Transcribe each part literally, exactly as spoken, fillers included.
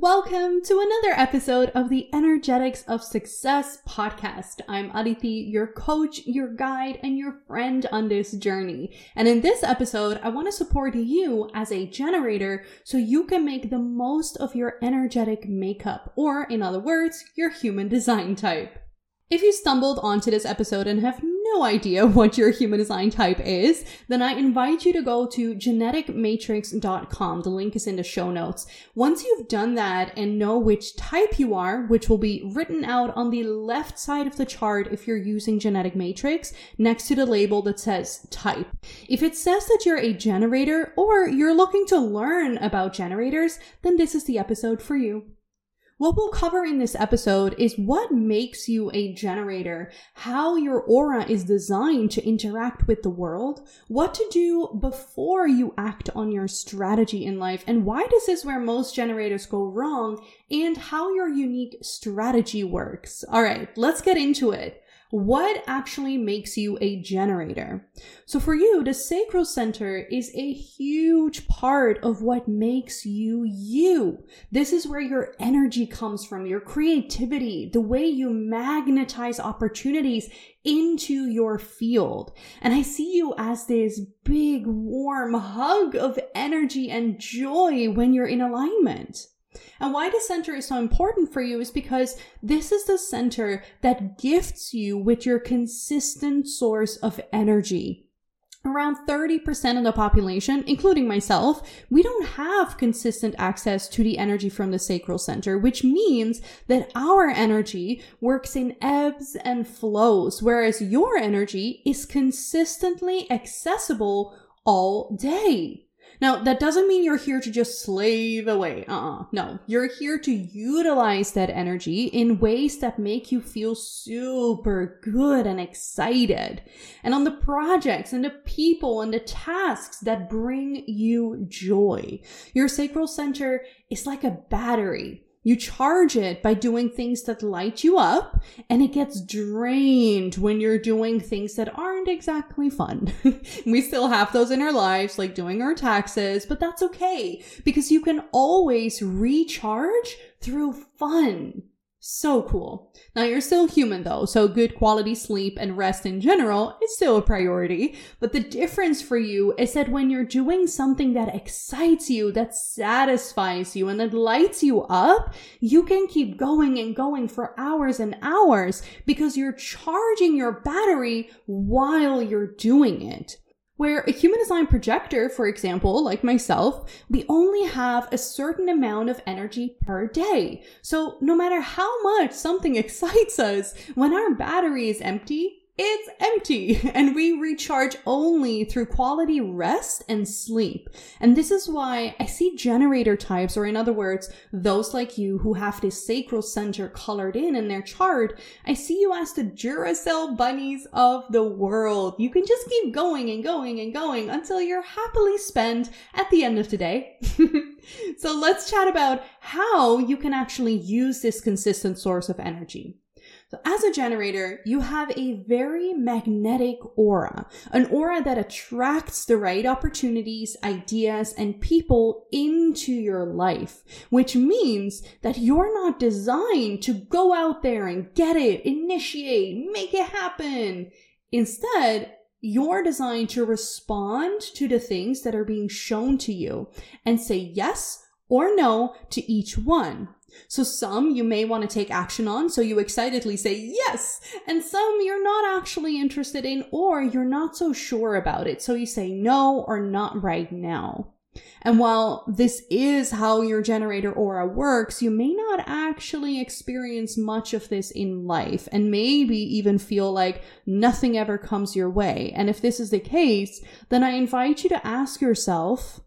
Welcome to another episode of the Energetics of Success podcast. I'm Aditi, your coach, your guide, and your friend on this journey. And in this episode, I want to support you as a generator so you can make the most of your energetic makeup, or in other words, your human design type. If you stumbled onto this episode and have no idea what your human design type is, then I invite you to go to genetic matrix dot com. The link is in the show notes. Once you've done that and know which type you are, which will be written out on the left side of the chart if you're using Genetic Matrix, next to the label that says type. If it says that you're a generator or you're looking to learn about generators, then this is the episode for you. What we'll cover in this episode is what makes you a generator, how your aura is designed to interact with the world, what to do before you act on your strategy in life, and why this is where most generators go wrong, and how your unique strategy works. All right, let's get into it. What actually makes you a generator? So for you, the sacral center is a huge part of what makes you you. This is where your energy comes from, your creativity, the way you magnetize opportunities into your field. And I see you as this big, warm hug of energy and joy when you're in alignment. And why the center is so important for you is because this is the center that gifts you with your consistent source of energy. Around thirty percent of the population, including myself, we don't have consistent access to the energy from the sacral center, which means that our energy works in ebbs and flows, whereas your energy is consistently accessible all day. Now, that doesn't mean you're here to just slave away. Uh-uh. No, you're here to utilize that energy in ways that make you feel super good and excited. And on the projects and the people and the tasks that bring you joy. Your sacral center is like a battery. You charge it by doing things that light you up, and it gets drained when you're doing things that aren't exactly fun. We still have those in our lives, like doing our taxes, but that's okay because you can always recharge through fun. So cool. Now, you're still human though, so good quality sleep and rest in general is still a priority. But the difference for you is that when you're doing something that excites you, that satisfies you, and that lights you up, you can keep going and going for hours and hours because you're charging your battery while you're doing it. Where a human design projector, for example, like myself, we only have a certain amount of energy per day. So no matter how much something excites us, when our battery is empty, it's empty, and we recharge only through quality rest and sleep. And this is why I see generator types, or in other words, those like you who have this sacral center colored in in their chart, I see you as the Duracell bunnies of the world. You can just keep going and going and going until you're happily spent at the end of the day. So let's chat about how you can actually use this consistent source of energy. So as a generator, you have a very magnetic aura, an aura that attracts the right opportunities, ideas, and people into your life, which means that you're not designed to go out there and get it, initiate, make it happen. Instead, you're designed to respond to the things that are being shown to you and say yes or no to each one. So some you may want to take action on, so you excitedly say yes, and some you're not actually interested in or you're not so sure about it, so you say no or not right now. And while this is how your generator aura works, you may not actually experience much of this in life and maybe even feel like nothing ever comes your way. And if this is the case, then I invite you to ask yourself,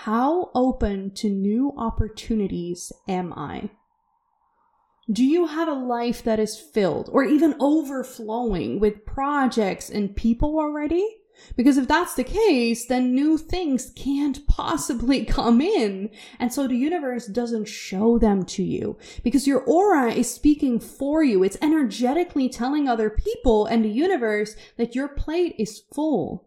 how open to new opportunities am I? Do you have a life that is filled or even overflowing with projects and people already? Because if that's the case, then new things can't possibly come in. And so the universe doesn't show them to you because your aura is speaking for you. It's energetically telling other people and the universe that your plate is full.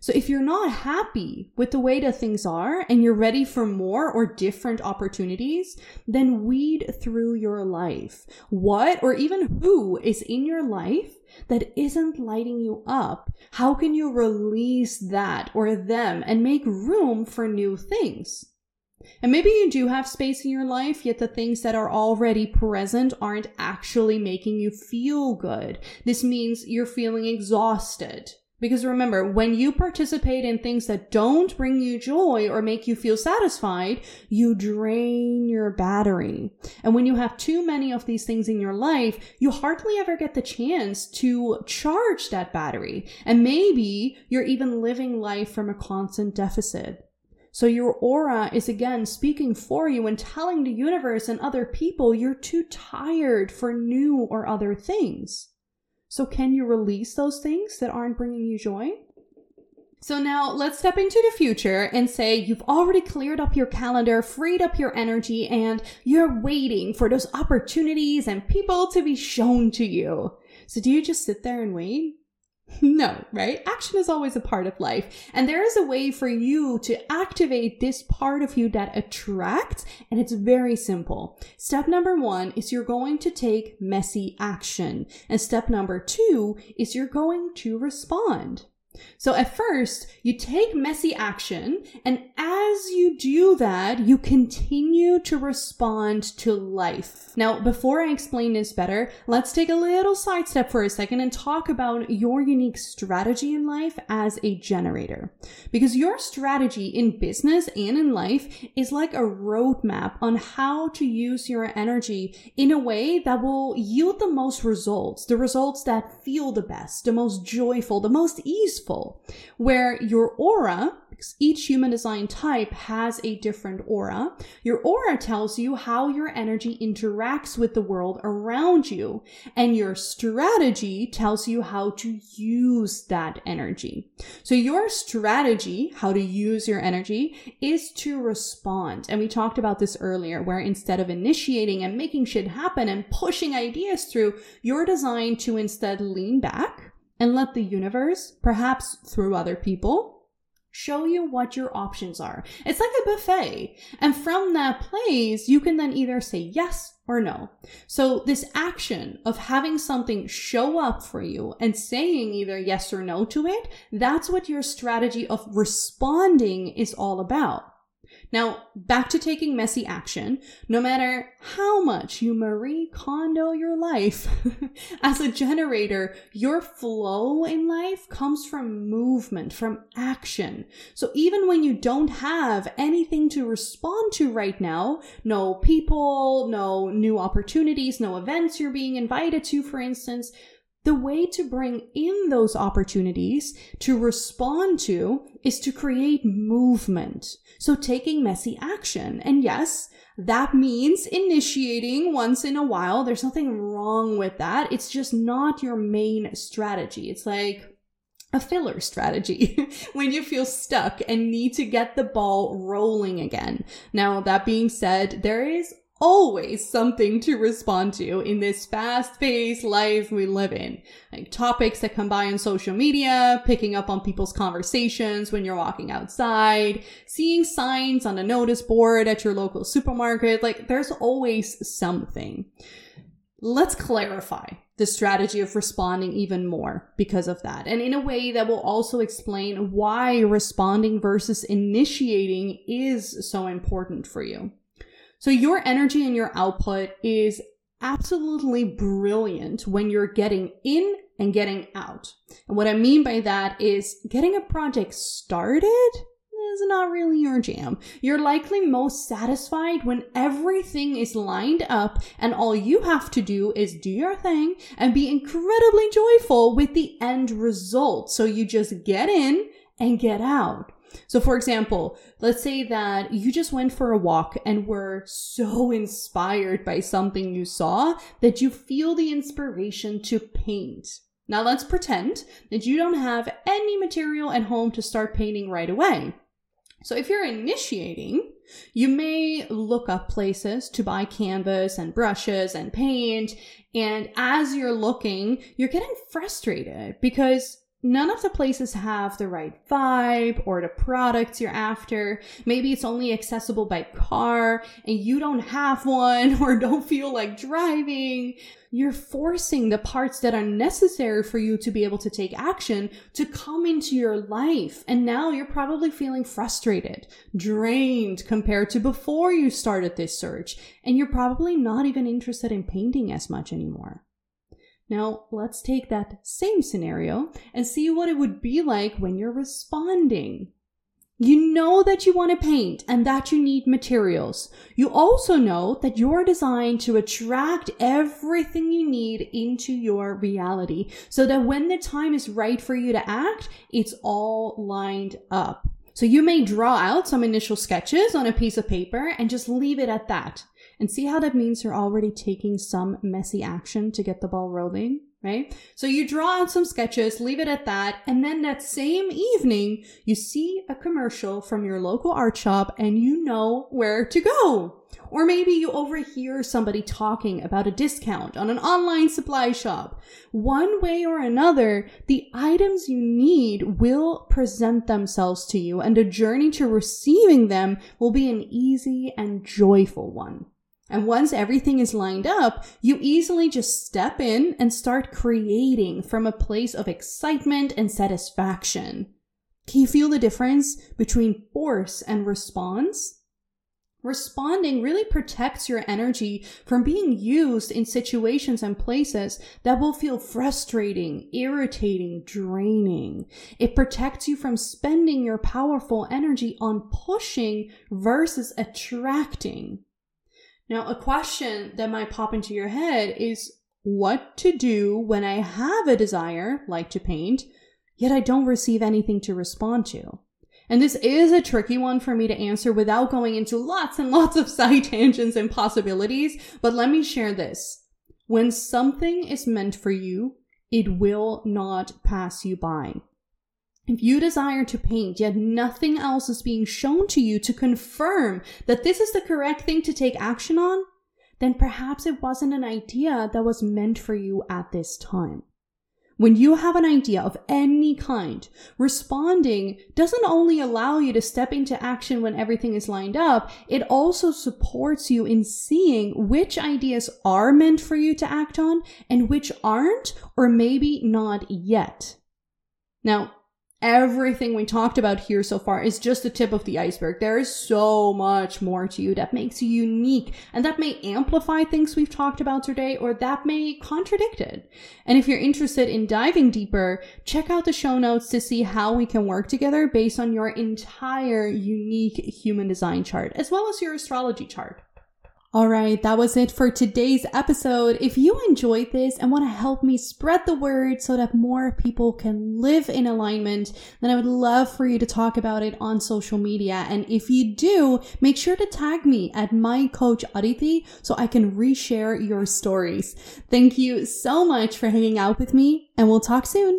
So if you're not happy with the way that things are and you're ready for more or different opportunities, then weed through your life. What or even who is in your life that isn't lighting you up? How can you release that or them and make room for new things? And maybe you do have space in your life, yet the things that are already present aren't actually making you feel good. This means you're feeling exhausted. Because remember, when you participate in things that don't bring you joy or make you feel satisfied, you drain your battery. And when you have too many of these things in your life, you hardly ever get the chance to charge that battery. And maybe you're even living life from a constant deficit. So your aura is again speaking for you and telling the universe and other people you're too tired for new or other things. So can you release those things that aren't bringing you joy? So now let's step into the future and say you've already cleared up your calendar, freed up your energy, and you're waiting for those opportunities and people to be shown to you. So do you just sit there and wait? No, right? Action is always a part of life. And there is a way for you to activate this part of you that attracts, and it's very simple. Step number one is you're going to take messy action. And step number two is you're going to respond. So at first, you take messy action, and as you do that, you continue to respond to life. Now, before I explain this better, let's take a little sidestep for a second and talk about your unique strategy in life as a generator. Because your strategy in business and in life is like a roadmap on how to use your energy in a way that will yield the most results, the results that feel the best, the most joyful, the most easeful. Where your aura, because each human design type has a different aura, your aura tells you how your energy interacts with the world around you, and your strategy tells you how to use that energy. So your strategy, how to use your energy, is to respond. And we talked about this earlier, where instead of initiating and making shit happen and pushing ideas through, you're designed to instead lean back and let the universe, perhaps through other people, show you what your options are. It's like a buffet. And from that place, you can then either say yes or no. So this action of having something show up for you and saying either yes or no to it, that's what your strategy of responding is all about. Now, back to taking messy action. No matter how much you Marie Kondo your life, as a generator, your flow in life comes from movement, from action. So even when you don't have anything to respond to right now, no people, no new opportunities, no events you're being invited to, for instance, the way to bring in those opportunities to respond to is to create movement. So taking messy action. And yes, that means initiating once in a while. There's nothing wrong with that. It's just not your main strategy. It's like a filler strategy when you feel stuck and need to get the ball rolling again. Now, that being said, there is always something to respond to in this fast-paced life we live in. Like topics that come by on social media, picking up on people's conversations when you're walking outside, seeing signs on a notice board at your local supermarket. Like there's always something. Let's clarify the strategy of responding even more because of that. And in a way that will also explain why responding versus initiating is so important for you. So your energy and your output is absolutely brilliant when you're getting in and getting out. And what I mean by that is getting a project started is not really your jam. You're likely most satisfied when everything is lined up and all you have to do is do your thing and be incredibly joyful with the end result. So you just get in and get out. So for example, let's say that you just went for a walk and were so inspired by something you saw that you feel the inspiration to paint. Now let's pretend that you don't have any material at home to start painting right away. So if you're initiating, you may look up places to buy canvas and brushes and paint. And as you're looking, you're getting frustrated because none of the places have the right vibe or the products you're after. Maybe it's only accessible by car and you don't have one or don't feel like driving. You're forcing the parts that are necessary for you to be able to take action to come into your life. And now you're probably feeling frustrated, drained compared to before you started this search. And you're probably not even interested in painting as much anymore. Now, let's take that same scenario and see what it would be like when you're responding. You know that you want to paint and that you need materials. You also know that you're designed to attract everything you need into your reality so that when the time is right for you to act, it's all lined up. So you may draw out some initial sketches on a piece of paper and just leave it at that. And see how that means you're already taking some messy action to get the ball rolling, right? So you draw out some sketches, leave it at that. And then that same evening, you see a commercial from your local art shop and you know where to go. Or maybe you overhear somebody talking about a discount on an online supply shop. One way or another, the items you need will present themselves to you and the journey to receiving them will be an easy and joyful one. And once everything is lined up, you easily just step in and start creating from a place of excitement and satisfaction. Can you feel the difference between force and response? Responding really protects your energy from being used in situations and places that will feel frustrating, irritating, draining. It protects you from spending your powerful energy on pushing versus attracting. Now, a question that might pop into your head is what to do when I have a desire, like to paint, yet I don't receive anything to respond to. And this is a tricky one for me to answer without going into lots and lots of side tangents and possibilities, but let me share this. When something is meant for you, it will not pass you by. If you desire to paint, yet nothing else is being shown to you to confirm that this is the correct thing to take action on, then perhaps it wasn't an idea that was meant for you at this time. When you have an idea of any kind, responding doesn't only allow you to step into action when everything is lined up, it also supports you in seeing which ideas are meant for you to act on and which aren't, or maybe not yet. Now, everything we talked about here so far is just the tip of the iceberg. There is so much more to you that makes you unique, and that may amplify things we've talked about today, or that may contradict it. And if you're interested in diving deeper, check out the show notes to see how we can work together based on your entire unique human design chart, as well as your astrology chart. All right, that was it for today's episode. If you enjoyed this and want to help me spread the word so that more people can live in alignment, then I would love for you to talk about it on social media. And if you do, make sure to tag me at mycoachaditi so I can reshare your stories. Thank you so much for hanging out with me, and we'll talk soon.